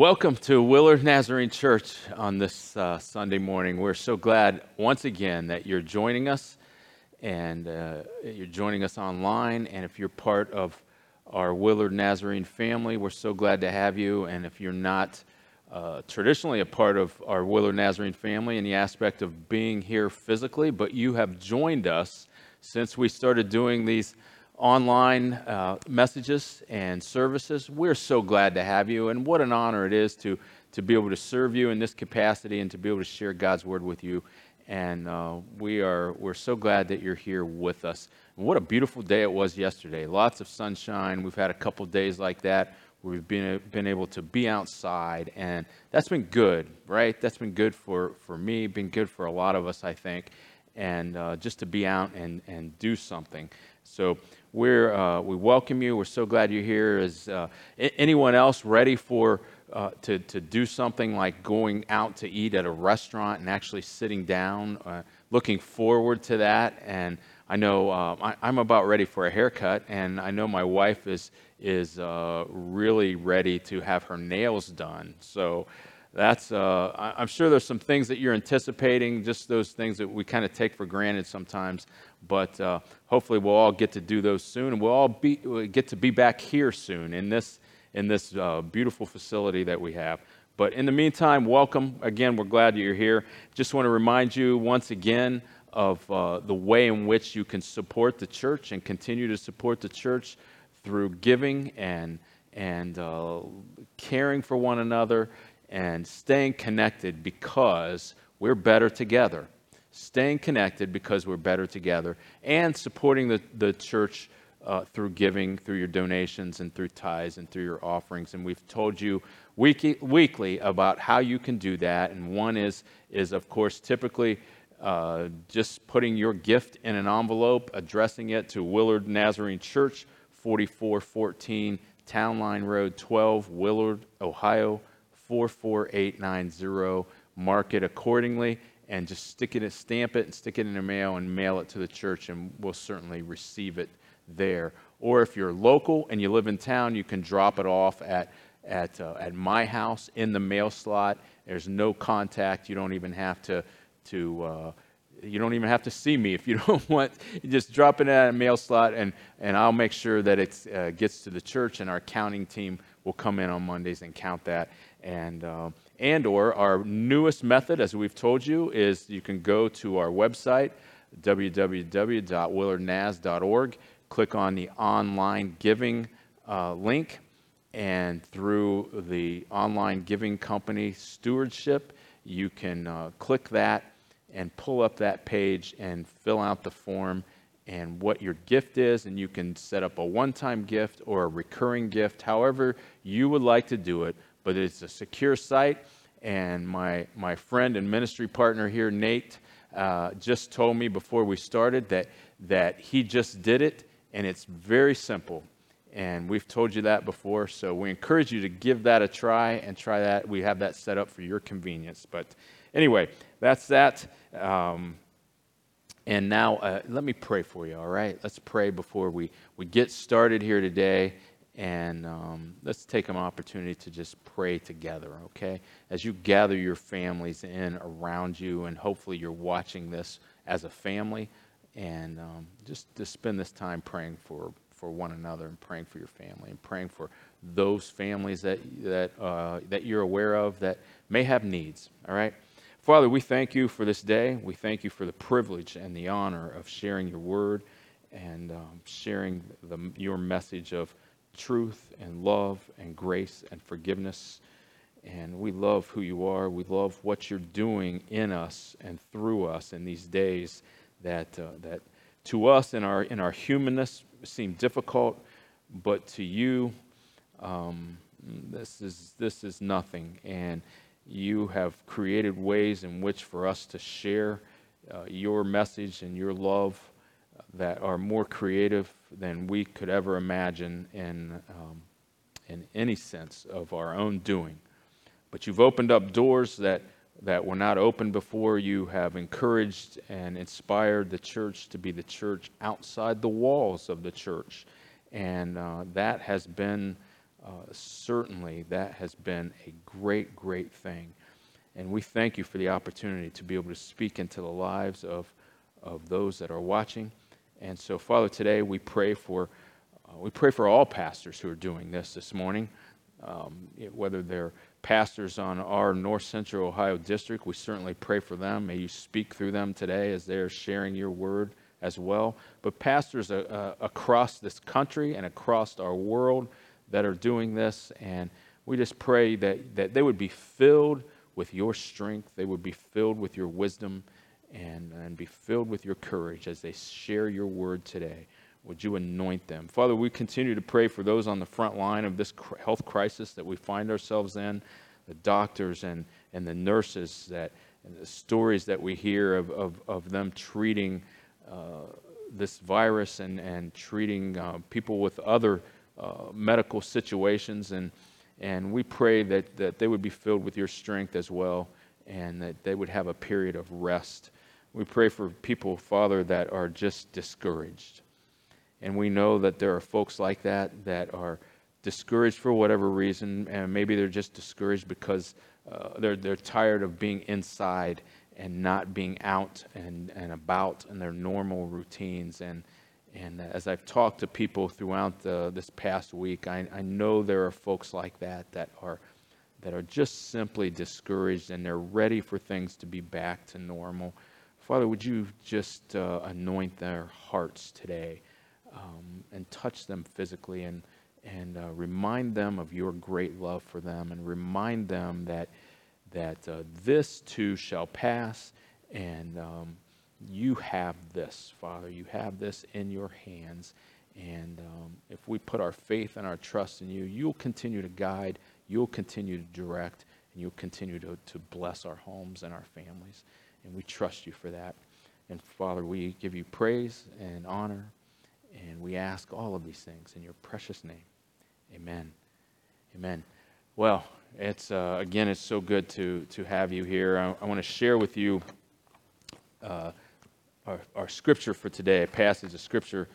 Welcome to Willard Nazarene Church on this Sunday morning. We're so glad once again that you're joining us and you're joining us online. And if you're part of our Willard Nazarene family, we're so glad to have you. And if you're not traditionally a part of our Willard Nazarene family in the aspect of being here physically, but you have joined us since we started doing these online messages and services, we're so glad to have you, and what an honor it is to be able to serve you in this capacity and to be able to share God's word with you. And we're so glad that you're here with us. And what a beautiful day it was yesterday! Lots of sunshine. We've had a couple days like that where we've been able to be outside, and that's been good, right? That's been good for me, been good for a lot of us, I think, and just to be out and do something. So we welcome you. We're so glad you're here. Is anyone else ready for to do something like going out to eat at a restaurant and actually sitting down? Looking forward to that. And I know I'm about ready for a haircut, and I know my wife is really ready to have her nails done. So that's I'm sure there's some things that you're anticipating, just those things that we kind of take for granted sometimes. But hopefully we'll all get to do those soon, and we'll get to be back here soon in this beautiful facility that we have. But in the meantime, welcome again. We're glad that you're here. Just want to remind you once again of the way in which you can support the church and continue to support the church through giving and caring for one another and staying connected, because we're better together. Staying connected because we're better together, and supporting the church through giving, through your donations and through tithes and through your offerings. And we've told you weekly about how you can do that. And one is of course, typically just putting your gift in an envelope, addressing it to Willard Nazarene Church, 4414 Town Line Road 12, Willard, Ohio, 44890. Mark it accordingly, and just stamp it and stick it in the mail and mail it to the church, and we'll certainly receive it there. Or if you're local and you live in town, you can drop it off at my house in the mail slot. There's no contact. You don't even have to see me if you don't want. You just drop it at a mail slot, and I'll make sure that it gets to the church, and our counting team will come in on Mondays and count that. And our newest method, as we've told you, is you can go to our website, www.willardnaz.org, click on the online giving link, and through the online giving company stewardship, you can click that and pull up that page and fill out the form and what your gift is, and you can set up a one-time gift or a recurring gift, however you would like to do it. But it's a secure site, and my friend and ministry partner here, Nate, just told me before we started that he just did it, and it's very simple. And we've told you that before, so we encourage you to give that a try and try that. We have that set up for your convenience. But anyway, that's that. And now let me pray for you, all right? Let's pray before we get started here today. And let's take an opportunity to just pray together, okay? As you gather your families in around you, and hopefully you're watching this as a family, and just to spend this time praying for one another, and praying for your family, and praying for those families that you're aware of that may have needs, all right? Father, we thank you for this day. We thank you for the privilege and the honor of sharing your word and sharing your message of truth and love and grace and forgiveness. And we love who you are. We love what you're doing in us and through us in these days that to us in our humanness seem difficult, but to you this is nothing. And you have created ways in which for us to share your message and your love that are more creative than we could ever imagine in any sense of our own doing. But you've opened up doors that were not open before. You have encouraged and inspired the church to be the church outside the walls of the church. And that has been certainly that has been a great, great thing. And we thank you for the opportunity to be able to speak into the lives of those that are watching. And so, Father, today we pray for all pastors who are doing this morning, whether they're pastors on our North Central Ohio district. We certainly pray for them. May you speak through them today as they're sharing your word as well. But pastors across this country and across our world that are doing this, and we just pray that they would be filled with your strength, they would be filled with your wisdom, and be filled with your courage as they share your word today. Would you anoint them? Father, we continue to pray for those on the front line of this health crisis that we find ourselves in, the doctors and the nurses, and the stories that we hear of them treating this virus and treating people with other medical situations. And we pray that they would be filled with your strength as well, and that they would have a period of rest. We pray for people, Father, that are just discouraged. And we know that there are folks like that are discouraged for whatever reason, and maybe they're just discouraged because they're tired of being inside and not being out and about in their normal routines. And as I've talked to people throughout this past week, I know there are folks like that are just simply discouraged, and they're ready for things to be back to normal. Father, would you just anoint their hearts today, and touch them physically, and remind them of your great love for them, and remind them that this too shall pass, and you have this, Father. You have this in your hands, and if we put our faith and our trust in you, you'll continue to guide, you'll continue to direct, and you'll continue to bless our homes and our families, and we trust you for that. And Father, we give you praise and honor, and we ask all of these things in your precious name. Amen. Amen. Well, it's again, it's so good to have you here. I want to share with you our scripture for today, a passage of scripture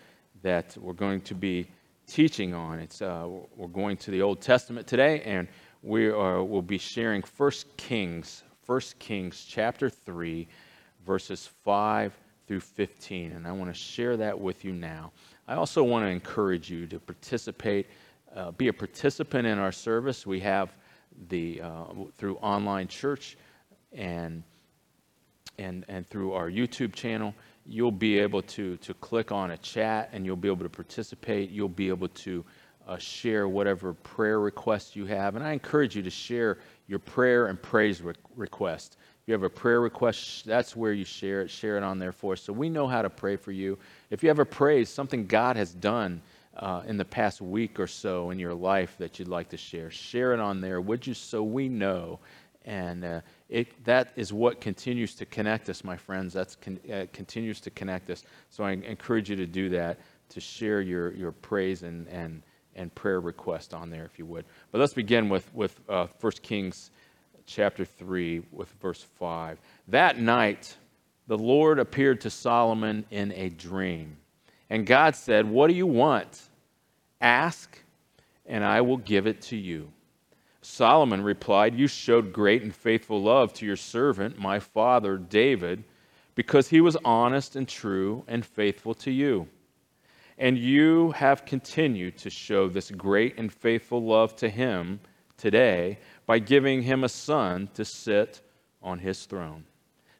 that we're going to be teaching on. It's we're going to the Old Testament today, and we'll be sharing 1 Kings chapter 3, verses 5 through 15, and I want to share that with you now. I also want to encourage you to participate. Be a participant in our service. We have through online church and through our YouTube channel, you'll be able to click on a chat, and you'll be able to participate. You'll be able to share whatever prayer requests you have. And I encourage you to share your prayer and praise request. If you have a prayer request, that's where you share it on there for us, so we know how to pray for you. If you have a praise, something God has done in the past week or so in your life that you'd like to share it on there, would you, so we know. And that is what continues to connect us, my friends. That continues to connect us. So I encourage you to do that, to share your praise and prayer request on there, if you would. But let's begin with 1 Kings chapter 3 with verse 5. That night, the Lord appeared to Solomon in a dream. And God said, "What do you want? Ask, and I will give it to you." Solomon replied, "You showed great and faithful love to your servant, my father David, because he was honest and true and faithful to you. And you have continued to show this great and faithful love to him today by giving him a son to sit on his throne.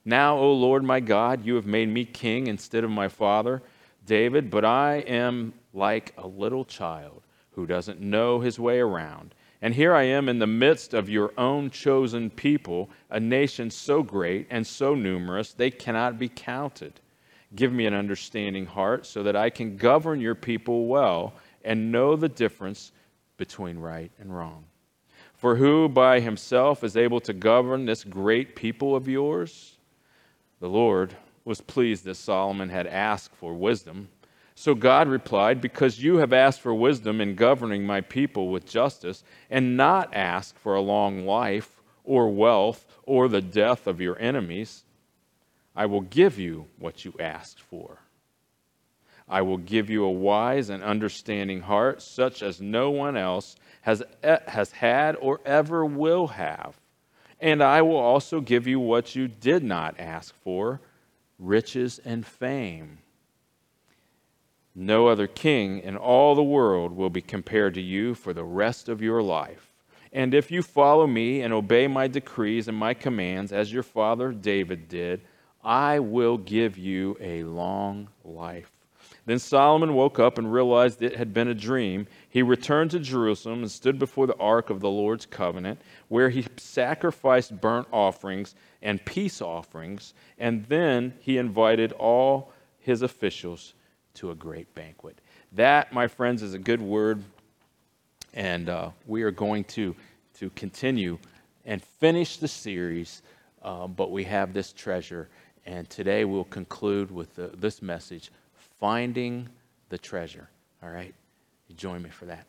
Now, O Lord my God, you have made me king instead of my father David, but I am like a little child who doesn't know his way around. And here I am in the midst of your own chosen people, a nation so great and so numerous they cannot be counted. Give me an understanding heart so that I can govern your people well and know the difference between right and wrong. For who by himself is able to govern this great people of yours?" The Lord was pleased that Solomon had asked for wisdom. So God replied, "Because you have asked for wisdom in governing my people with justice, and not asked for a long life or wealth or the death of your enemies, I will give you what you asked for. I will give you a wise and understanding heart, such as no one else has had or ever will have. And I will also give you what you did not ask for, riches and fame. No other king in all the world will be compared to you for the rest of your life. And if you follow me and obey my decrees and my commands, as your father David did, I will give you a long life." Then Solomon woke up and realized it had been a dream. He returned to Jerusalem and stood before the ark of the Lord's covenant, where he sacrificed burnt offerings and peace offerings, and then he invited all his officials to a great banquet. That, my friends, is a good word, and we are going to continue and finish the series, But We Have This Treasure, and today we'll conclude with this message, Finding the Treasure. All right, you join me for that.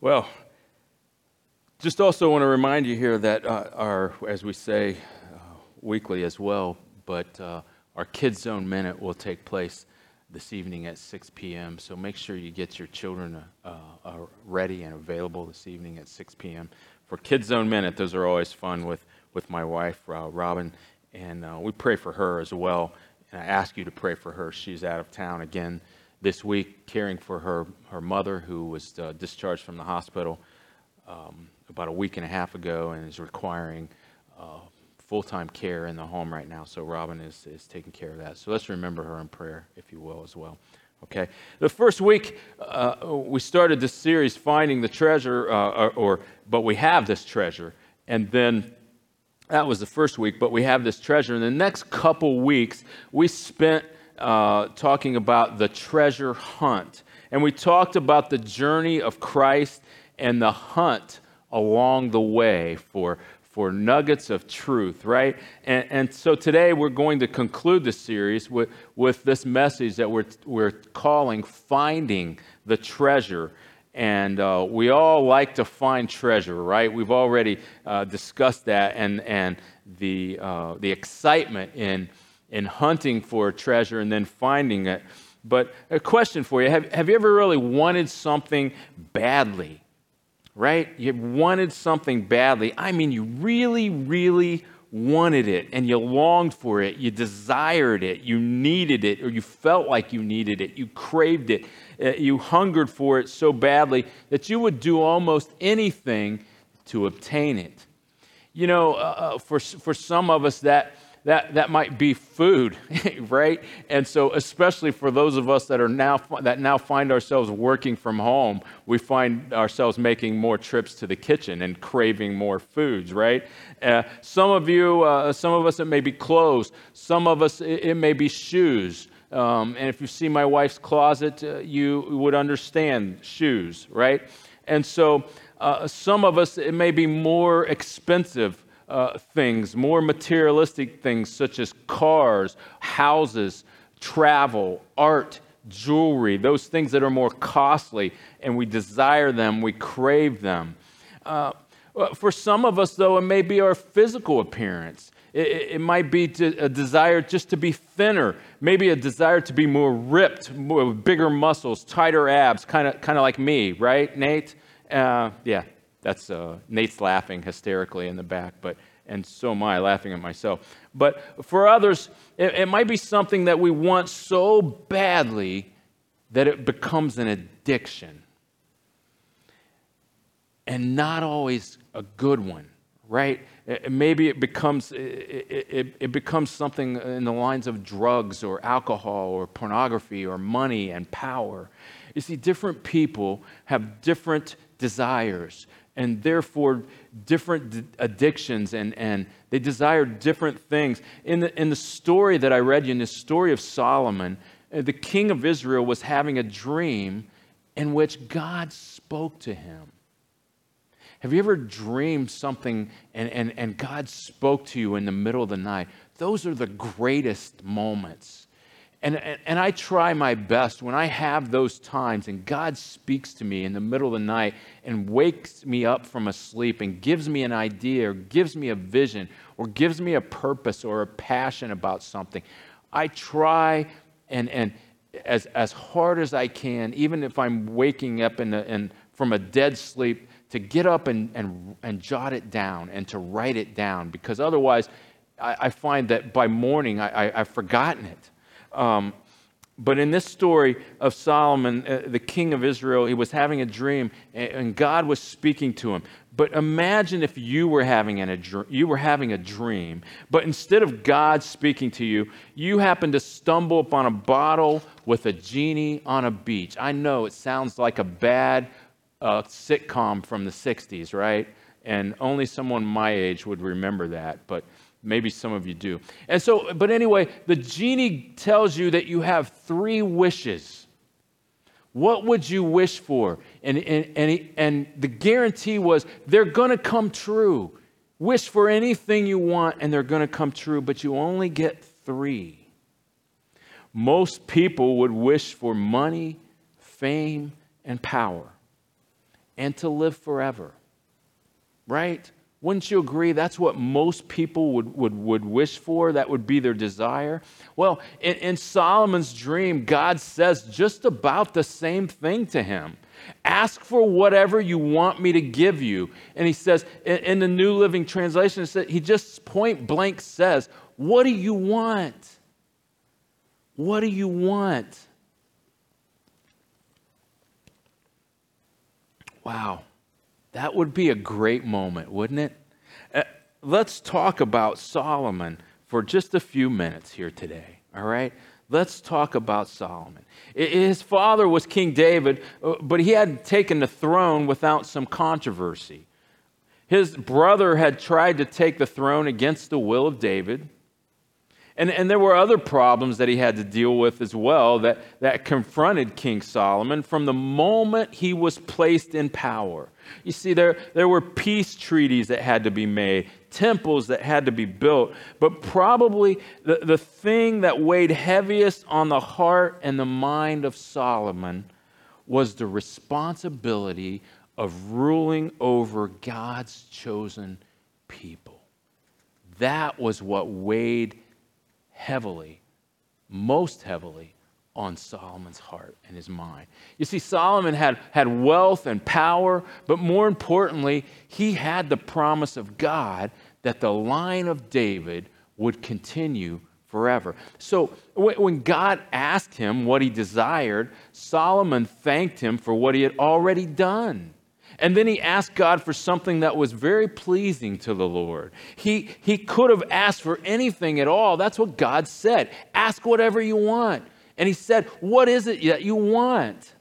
Well, just also want to remind you here that our, as we say weekly as well, but our Kids Zone Minute will take place this evening at 6 p.m. So make sure you get your children ready and available this evening at 6 p.m. for Kids Zone Minute. Those are always fun with my wife, Robin, and we pray for her as well. And I ask you to pray for her. She's out of town again this week, caring for her mother, who was discharged from the hospital about a week and a half ago and is requiring full-time care in the home right now. So Robin is taking care of that. So let's remember her in prayer, if you will, as well. Okay. The first week, we started this series, Finding the Treasure, But We Have This Treasure. And then that was the first week, But We Have This Treasure. And the next couple weeks, we spent talking about the treasure hunt. And we talked about the journey of Christ and the hunt along the way for nuggets of truth, right? And so today we're going to conclude the series with this message that we're calling Finding the Treasure. And we all like to find treasure, right? We've already discussed that and the excitement in hunting for a treasure and then finding it. But a question for you, have you ever really wanted something badly? Right? You wanted something badly. I mean, you really, really wanted it, and you longed for it. You desired it. You needed it, or you felt like you needed it. You craved it. You hungered for it so badly that you would do almost anything to obtain it. You know, for some of us, that might be food, right? And so, especially for those of us that now find ourselves working from home, we find ourselves making more trips to the kitchen and craving more foods, right? Some of us, it may be clothes. Some of us, it may be shoes. And if you see my wife's closet, you would understand shoes, right? And so, some of us, it may be more expensive things, more materialistic things such as cars, houses, travel, art, jewelry, those things that are more costly, and we desire them, we crave them. For some of us, though, it may be our physical appearance. It might be a desire just to be thinner, maybe a desire to be more ripped, with bigger muscles, tighter abs, kind of like me, right, Nate? Yeah. That's Nate's laughing hysterically in the back, and so am I, laughing at myself. But for others, it might be something that we want so badly that it becomes an addiction. And not always a good one, right? Maybe it becomes something in the lines of drugs or alcohol or pornography or money and power. You see, different people have different desires, and therefore different addictions, and they desire different things. In the story that I read you, in the story of Solomon, the king of Israel was having a dream in which God spoke to him. Have you ever dreamed something and God spoke to you in the middle of the night? Those are the greatest moments. And I try my best when I have those times and God speaks to me in the middle of the night and wakes me up from a sleep and gives me an idea or gives me a vision or gives me a purpose or a passion about something. I try and as hard as I can, even if I'm waking up from a dead sleep, to get up and jot it down and to write it down, because otherwise I find that by morning I've forgotten it. But in this story of Solomon, the king of Israel, he was having a dream, and God was speaking to him. But imagine if you were having a dream, but instead of God speaking to you, you happened to stumble upon a bottle with a genie on a beach. I know it sounds like a bad sitcom from the 60s, right? And only someone my age would remember that, but maybe some of you do. And so, but anyway, the genie tells you that you have 3 wishes. What would you wish for? And the guarantee was they're going to come true. Wish for anything you want and they're going to come true, but you only get 3. Most people would wish for money, fame, and power. and to live forever, right? Wouldn't you agree that's what most people would wish for? That would be their desire. Well, in Solomon's dream, God says just about the same thing to him. Ask for whatever you want me to give you. And he says, in the New Living Translation, he just point blank says, what do you want? What do you want? Wow, that would be a great moment, wouldn't it? Let's talk about Solomon for just a few minutes here today, all right? Let's talk about Solomon. His father was King David, but he had taken the throne without some controversy. His brother had tried to take the throne against the will of David. And there were other problems that he had to deal with as well that confronted King Solomon from the moment he was placed in power. You see, there were peace treaties that had to be made, temples that had to be built, but probably the thing that weighed heaviest on the heart and the mind of Solomon was the responsibility of ruling over God's chosen people. That was what weighed heavily, most heavily, on Solomon's heart and his mind. You see, Solomon had wealth and power, but more importantly, he had the promise of God that the line of David would continue forever. So when God asked him what he desired, Solomon thanked him for what he had already done. And then he asked God for something that was very pleasing to the Lord. He could have asked for anything at all. That's what God said. Ask whatever you want. And he said, what is it that you want?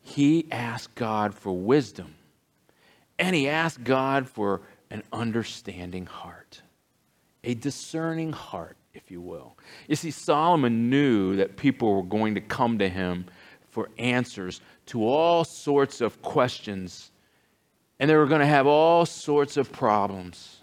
He asked God for wisdom. And he asked God for an understanding heart. A discerning heart, if you will. You see, Solomon knew that people were going to come to him for answers to all sorts of questions, and they were going to have all sorts of problems.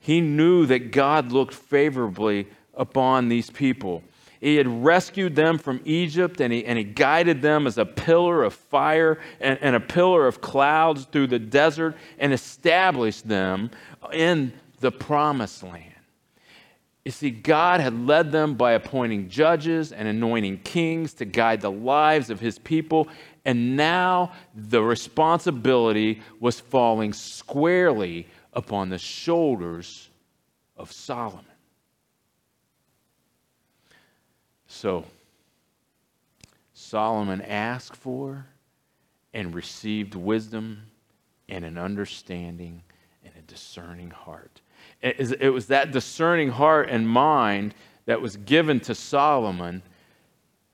He knew that God looked favorably upon these people. He had rescued them from Egypt, and he guided them as a pillar of fire and a pillar of clouds through the desert, and established them in the promised land. You see, God had led them by appointing judges and anointing kings to guide the lives of his people. And now the responsibility was falling squarely upon the shoulders of Solomon. So Solomon asked for and received wisdom and an understanding and a discerning heart. It was that discerning heart and mind that was given to Solomon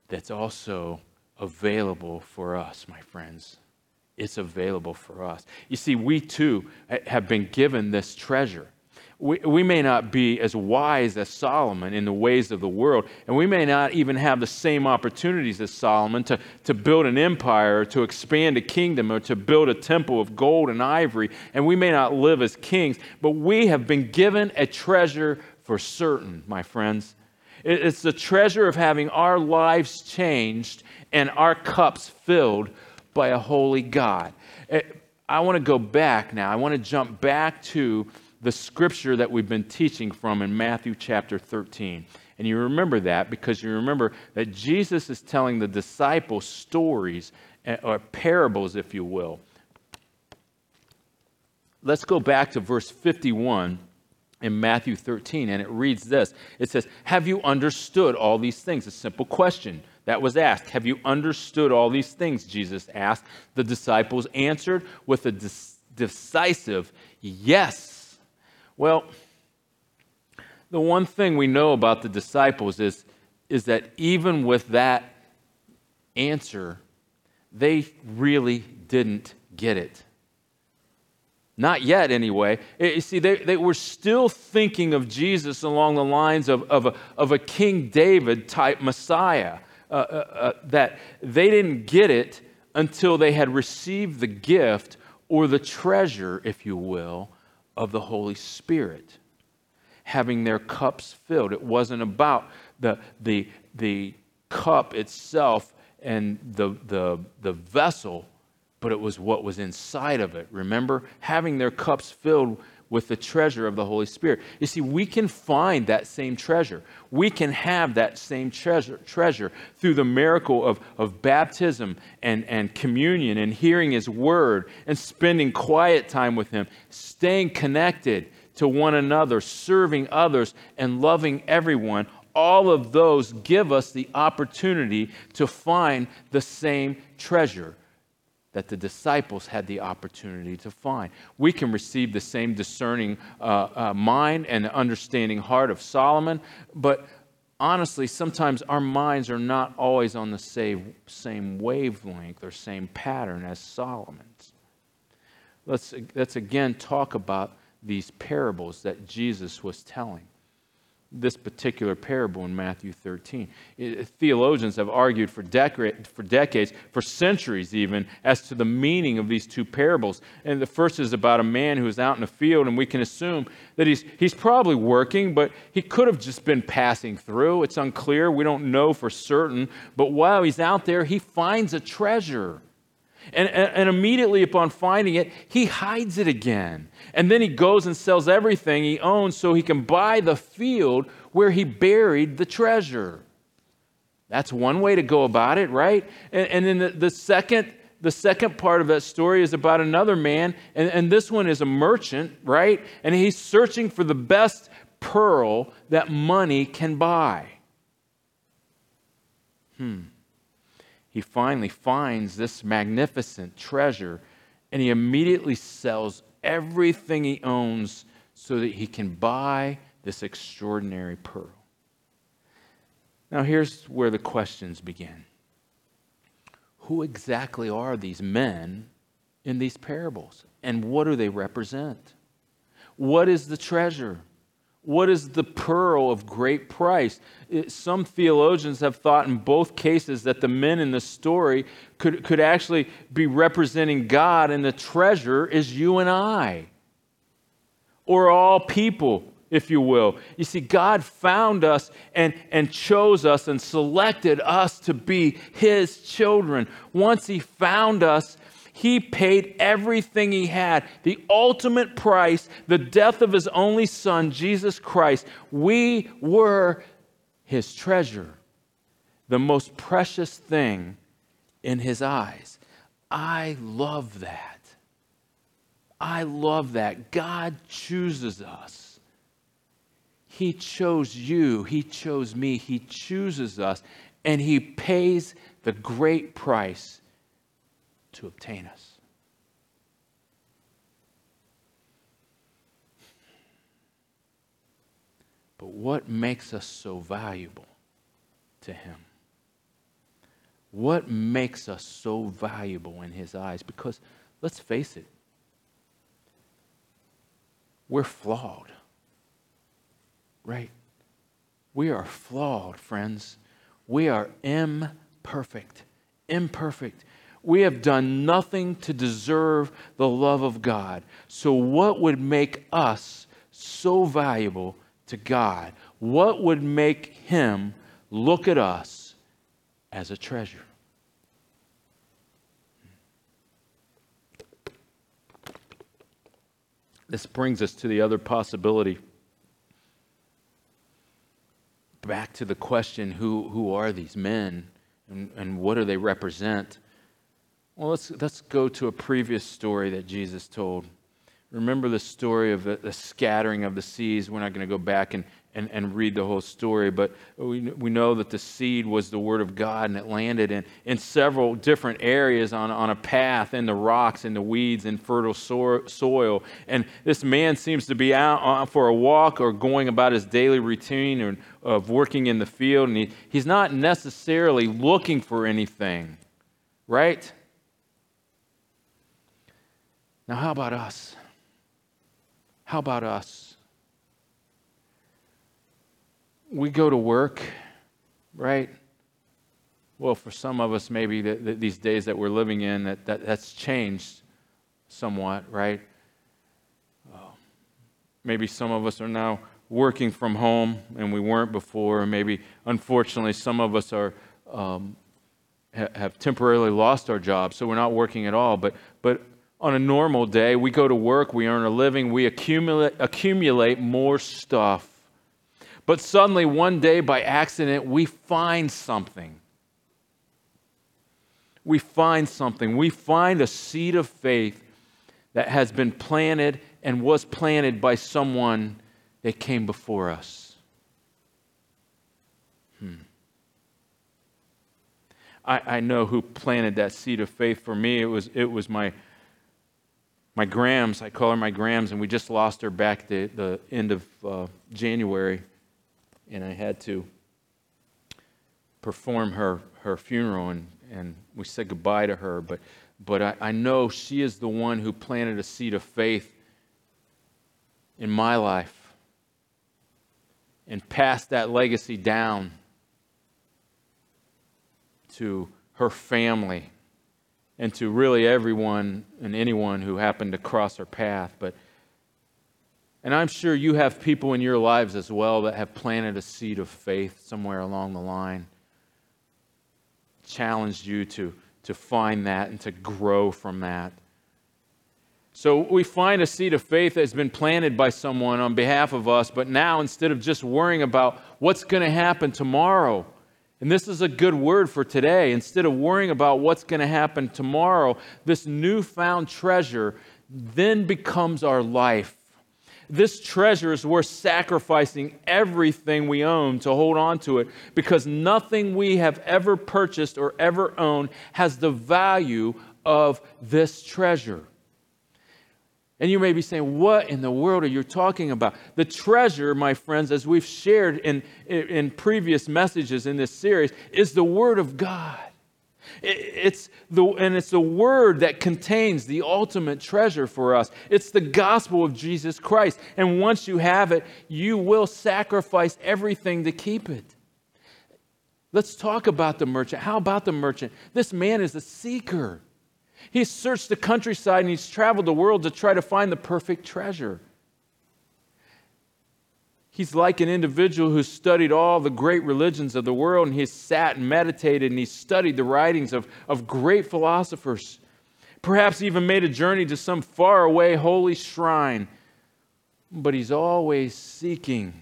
that's also available for us, my friends. It's available for us. You see, we too have been given this treasure. We may not be as wise as Solomon in the ways of the world, and we may not even have the same opportunities as Solomon to build an empire, or to expand a kingdom, or to build a temple of gold and ivory, and we may not live as kings, but we have been given a treasure for certain, my friends. It's the treasure of having our lives changed and our cups filled by a holy God. I want to go back now. I want to jump back to the scripture that we've been teaching from in Matthew chapter 13. And you remember that because you remember that Jesus is telling the disciples stories or parables, if you will. Let's go back to verse 51 in Matthew 13, and it reads this. It says, have you understood all these things? A simple question that was asked. Have you understood all these things? Jesus asked. The disciples answered with a decisive yes. Well, the one thing we know about the disciples is that even with that answer, they really didn't get it. Not yet, anyway. You see, they were still thinking of Jesus along the lines of a King David-type Messiah, that they didn't get it until they had received the gift or the treasure, if you will, of the Holy Spirit, having their cups filled. It wasn't about the cup itself and the vessel, but it was what was inside of it. Remember, having their cups filled with the treasure of the Holy Spirit. You see, we can find that same treasure. We can have that same treasure through the miracle of baptism and communion and hearing His Word and spending quiet time with Him, staying connected to one another, serving others, and loving everyone. All of those give us the opportunity to find the same treasure that the disciples had the opportunity to find. We can receive the same discerning mind and understanding heart of Solomon, but honestly, sometimes our minds are not always on the same wavelength or same pattern as Solomon's. Let's again talk about these parables that Jesus was telling. This particular parable in Matthew 13. Theologians have argued for decades, for centuries even, as to the meaning of these two parables. And the first is about a man who is out in the field, and we can assume that he's probably working, but he could have just been passing through. It's unclear. We don't know for certain. But while he's out there, he finds a treasure. And immediately upon finding it, he hides it again. And then he goes and sells everything he owns so he can buy the field where he buried the treasure. That's one way to go about it, right? And then the second part of that story is about another man. And this one is a merchant, right? And he's searching for the best pearl that money can buy. He finally finds this magnificent treasure, and he immediately sells everything he owns so that he can buy this extraordinary pearl. Now, here's where the questions begin. Who exactly are these men in these parables, and what do they represent? What is the treasure? What is the pearl of great price? Some theologians have thought in both cases that the men in the story could actually be representing God, and the treasure is you and I, or all people, if you will. You see, God found us and chose us and selected us to be His children. Once He found us, He paid everything He had, the ultimate price, the death of His only Son, Jesus Christ. We were His treasure, the most precious thing in His eyes. I love that. I love that. God chooses us. He chose you. He chose me. He chooses us, and He pays the great price to obtain us. But what makes us so valuable to Him? What makes us so valuable in His eyes? Because let's face it, we're flawed, right? We are flawed, friends. We are imperfect. We have done nothing to deserve the love of God. So what would make us so valuable to God? What would make Him look at us as a treasure? This brings us to the other possibility. Back to the question, who are these men and what do they represent? Well, let's go to a previous story that Jesus told. Remember the story of the scattering of the seeds. We're not going to go back and read the whole story, but we know that the seed was the Word of God, and it landed in several different areas on a path, in the rocks, in the weeds, in fertile soil. And this man seems to be out for a walk or going about his daily routine of working in the field, and he's not necessarily looking for anything, right? Now, how about us? How about us? We go to work, right? Well, for some of us, maybe these days that we're living in, that's changed somewhat, right? Maybe some of us are now working from home, and we weren't before. Maybe, unfortunately, some of us are have temporarily lost our jobs, so we're not working at all. But on a normal day, we go to work, we earn a living, we accumulate more stuff. But suddenly, one day, by accident, we find something. We find something. We find a seed of faith that has been planted and was planted by someone that came before us. I know who planted that seed of faith for me. It was my Grams. I call her my Grams, and we just lost her back the end of January, and I had to perform her funeral, and we said goodbye to her. But I know she is the one who planted a seed of faith in my life and passed that legacy down to her family and to really everyone and anyone who happened to cross her path. And I'm sure you have people in your lives as well that have planted a seed of faith somewhere along the line, challenged you to find that and to grow from that. So we find a seed of faith that's been planted by someone on behalf of us, but now instead of just worrying about what's going to happen tomorrow, and this is a good word for today, instead of worrying about what's going to happen tomorrow, this newfound treasure then becomes our life. This treasure is worth sacrificing everything we own to hold on to it, because nothing we have ever purchased or ever owned has the value of this treasure. And you may be saying, what in the world are you talking about? The treasure, my friends, as we've shared in previous messages in this series, is the Word of God. It's the Word that contains the ultimate treasure for us. It's the gospel of Jesus Christ. And once you have it, you will sacrifice everything to keep it. Let's talk about the merchant. How about the merchant? This man is a seeker. He's searched the countryside and he's traveled the world to try to find the perfect treasure. He's like an individual who's studied all the great religions of the world, and he's sat and meditated and he's studied the writings of great philosophers. Perhaps even made a journey to some faraway holy shrine. But he's always seeking,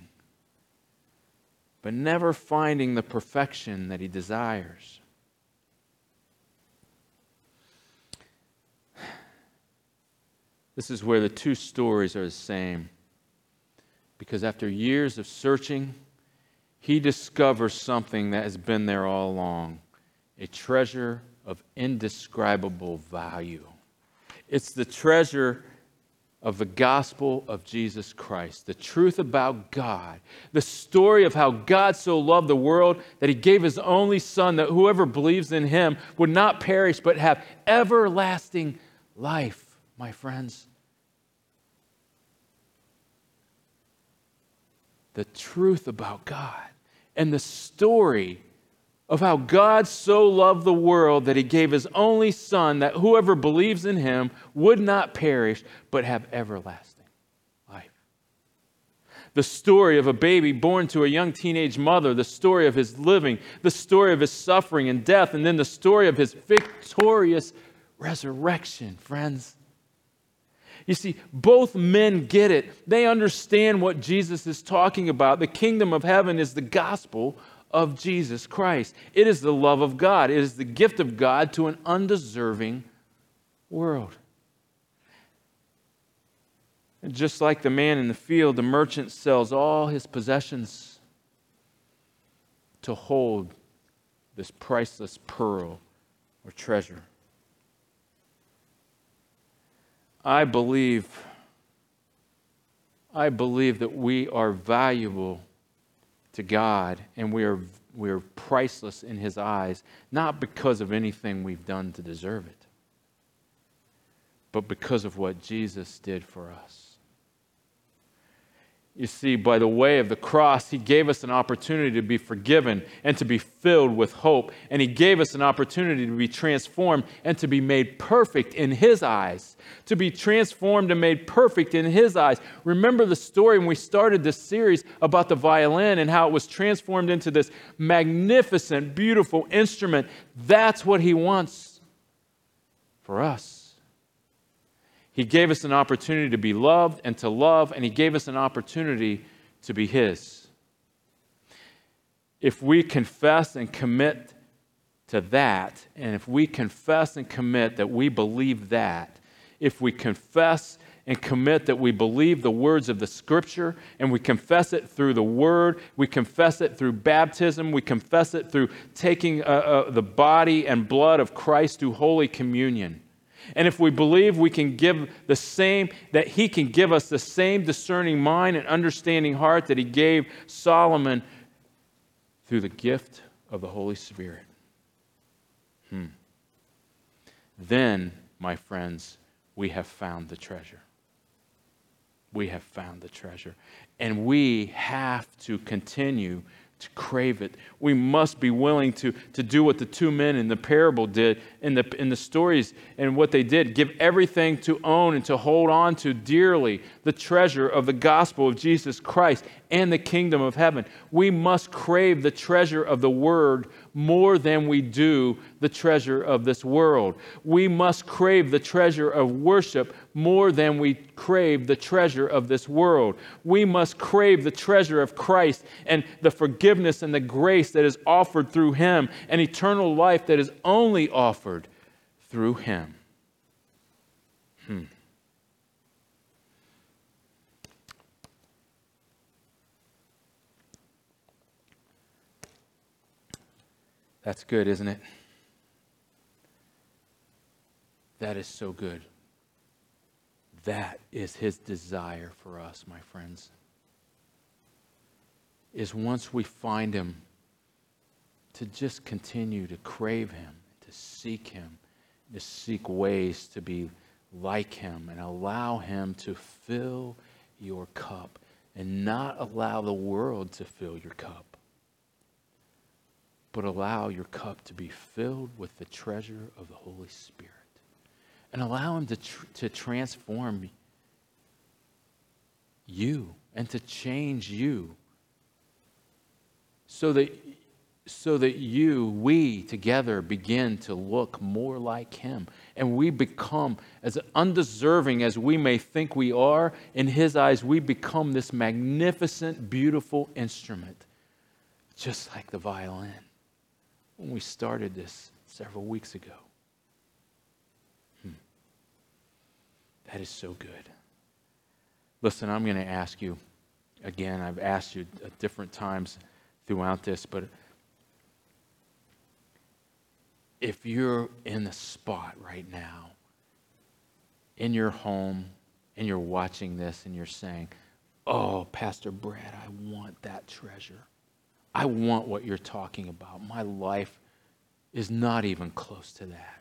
but never finding the perfection that he desires. This is where the two stories are the same. Because after years of searching, he discovers something that has been there all along. A treasure of indescribable value. It's the treasure of the gospel of Jesus Christ. The truth about God. The story of how God so loved the world that he gave his only son, that whoever believes in him would not perish but have everlasting life. My friends, the truth about God and the story of how God so loved the world that he gave his only son, that whoever believes in him would not perish but have everlasting life. The story of a baby born to a young teenage mother, the story of his living, the story of his suffering and death, and then the story of his victorious resurrection, friends. You see, both men get it. They understand what Jesus is talking about. The kingdom of heaven is the gospel of Jesus Christ. It is the love of God. It is the gift of God to an undeserving world. And just like the man in the field, the merchant sells all his possessions to hold this priceless pearl or treasure. I believe that we are valuable to God, and we are priceless in his eyes, not because of anything we've done to deserve it, but because of what Jesus did for us. You see, by the way of the cross, he gave us an opportunity to be forgiven and to be filled with hope. And he gave us an opportunity to be transformed and to be made perfect in his eyes. To be transformed and made perfect in his eyes. Remember the story when we started this series about the violin and how it was transformed into this magnificent, beautiful instrument. That's what he wants for us. He gave us an opportunity to be loved and to love, and he gave us an opportunity to be his. If we confess and commit to that, and if we confess and commit that we believe that, if we confess and commit that we believe the words of the Scripture, and we confess it through the Word, we confess it through baptism, we confess it through taking the body and blood of Christ through Holy Communion, and if we believe we can give the same, that he can give us the same discerning mind and understanding heart that he gave Solomon through the gift of the Holy Spirit. Then, my friends, we have found the treasure. We have found the treasure. And we have to continue to crave it. We must be willing to do what the two men in the parable did, in the stories, and what they did. Give everything to own and to hold on to dearly the treasure of the gospel of Jesus Christ and the kingdom of heaven. We must crave the treasure of the word more than we do the treasure of this world. We must crave the treasure of worship more than we crave the treasure of this world. We must crave the treasure of Christ and the forgiveness and the grace that is offered through him, and eternal life that is only offered through him. That's good, isn't it? That is so good. That is his desire for us, my friends. Is once we find him, to just continue to crave him, to seek ways to be like him, and allow him to fill your cup, and not allow the world to fill your cup, but allow your cup to be filled with the treasure of the Holy Spirit. And allow him to transform you and to change you, so that we together begin to look more like him. And we become, as undeserving as we may think we are, in his eyes, we become this magnificent, beautiful instrument, just like the violin. When we started this several weeks ago. That is so good. Listen, I'm going to ask you again. I've asked you at different times throughout this, but if you're in the spot right now, in your home, and you're watching this and you're saying, "Oh, Pastor Brad, I want that treasure. I want what you're talking about. My life is not even close to that."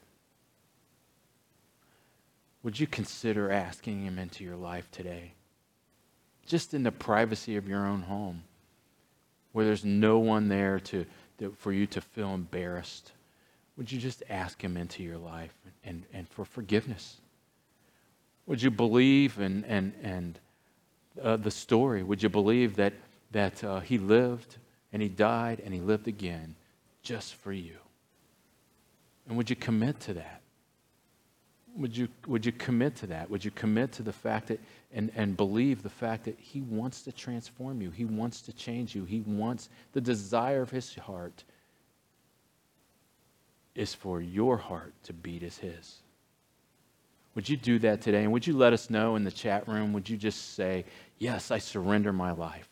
Would you consider asking him into your life today? Just in the privacy of your own home, where there's no one there for you to feel embarrassed. Would you just ask him into your life and for forgiveness? Would you believe in the story? Would you believe that he lived, and he died, and he lived again just for you? And would you commit to that? Would you commit to that? Would you commit to the fact that, and believe the fact that he wants to transform you, he wants to change you, he wants, the desire of his heart is for your heart to beat as his? Would you do that today? And would you let us know in the chat room? Would you just say, "Yes, I surrender my life"?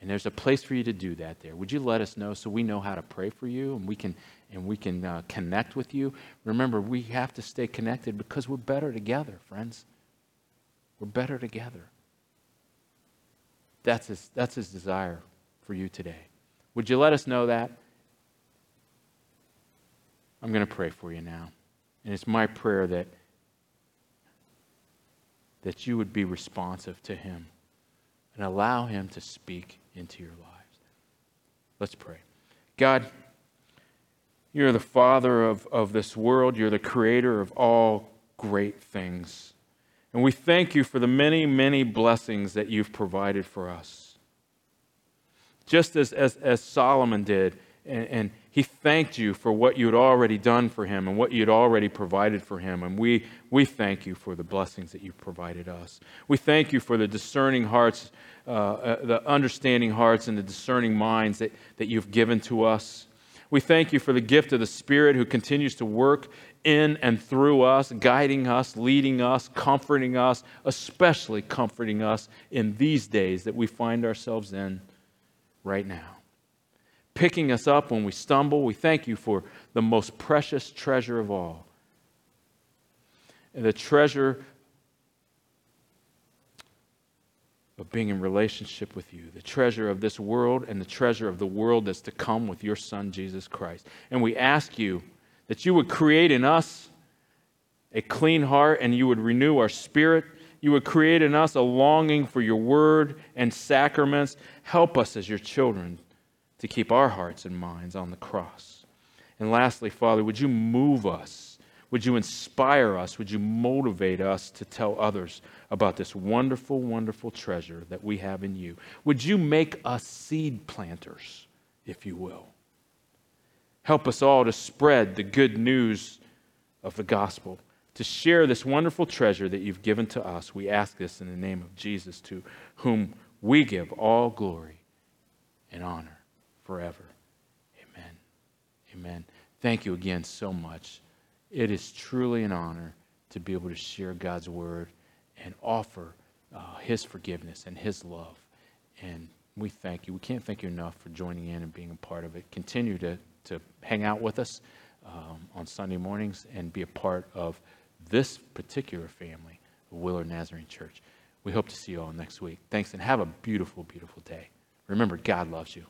And there's a place for you to do that there. Would you let us know so we know how to pray for you, and we can connect with you? Remember, we have to stay connected because we're better together, friends. We're better together. That's his desire for you today. Would you let us know that? I'm going to pray for you now. And it's my prayer that you would be responsive to him. and allow him to speak into your lives. Let's pray. God, you're the Father of this world. You're the creator of all great things. And we thank you for the many, many blessings that you've provided for us. Just as Solomon did, and he thanked you for what you'd already done for him and what you'd already provided for him. And we thank you for the blessings that you've provided us. We thank you for the discerning hearts, the understanding hearts and the discerning minds that you've given to us. We thank you for the gift of the Spirit who continues to work in and through us, guiding us, leading us, comforting us, especially comforting us in these days that we find ourselves in right now. Picking us up when we stumble, we thank you for the most precious treasure of all. And the treasure of being in relationship with you, the treasure of this world and the treasure of the world that's to come with your Son, Jesus Christ. And we ask you that you would create in us a clean heart and you would renew our spirit. You would create in us a longing for your word and sacraments. Help us as your children to keep our hearts and minds on the cross. And lastly, Father, would you move us? Would you inspire us? Would you motivate us to tell others about this wonderful, wonderful treasure that we have in you? Would you make us seed planters, if you will? Help us all to spread the good news of the gospel, to share this wonderful treasure that you've given to us. We ask this in the name of Jesus, to whom we give all glory and honor forever. Amen. Amen. Thank you again so much. It is truly an honor to be able to share God's word and offer his forgiveness and his love. And we thank you. We can't thank you enough for joining in and being a part of it. Continue to hang out with us on Sunday mornings and be a part of this particular family of Willard Nazarene Church. We hope to see you all next week. Thanks, and have a beautiful, beautiful day. Remember, God loves you.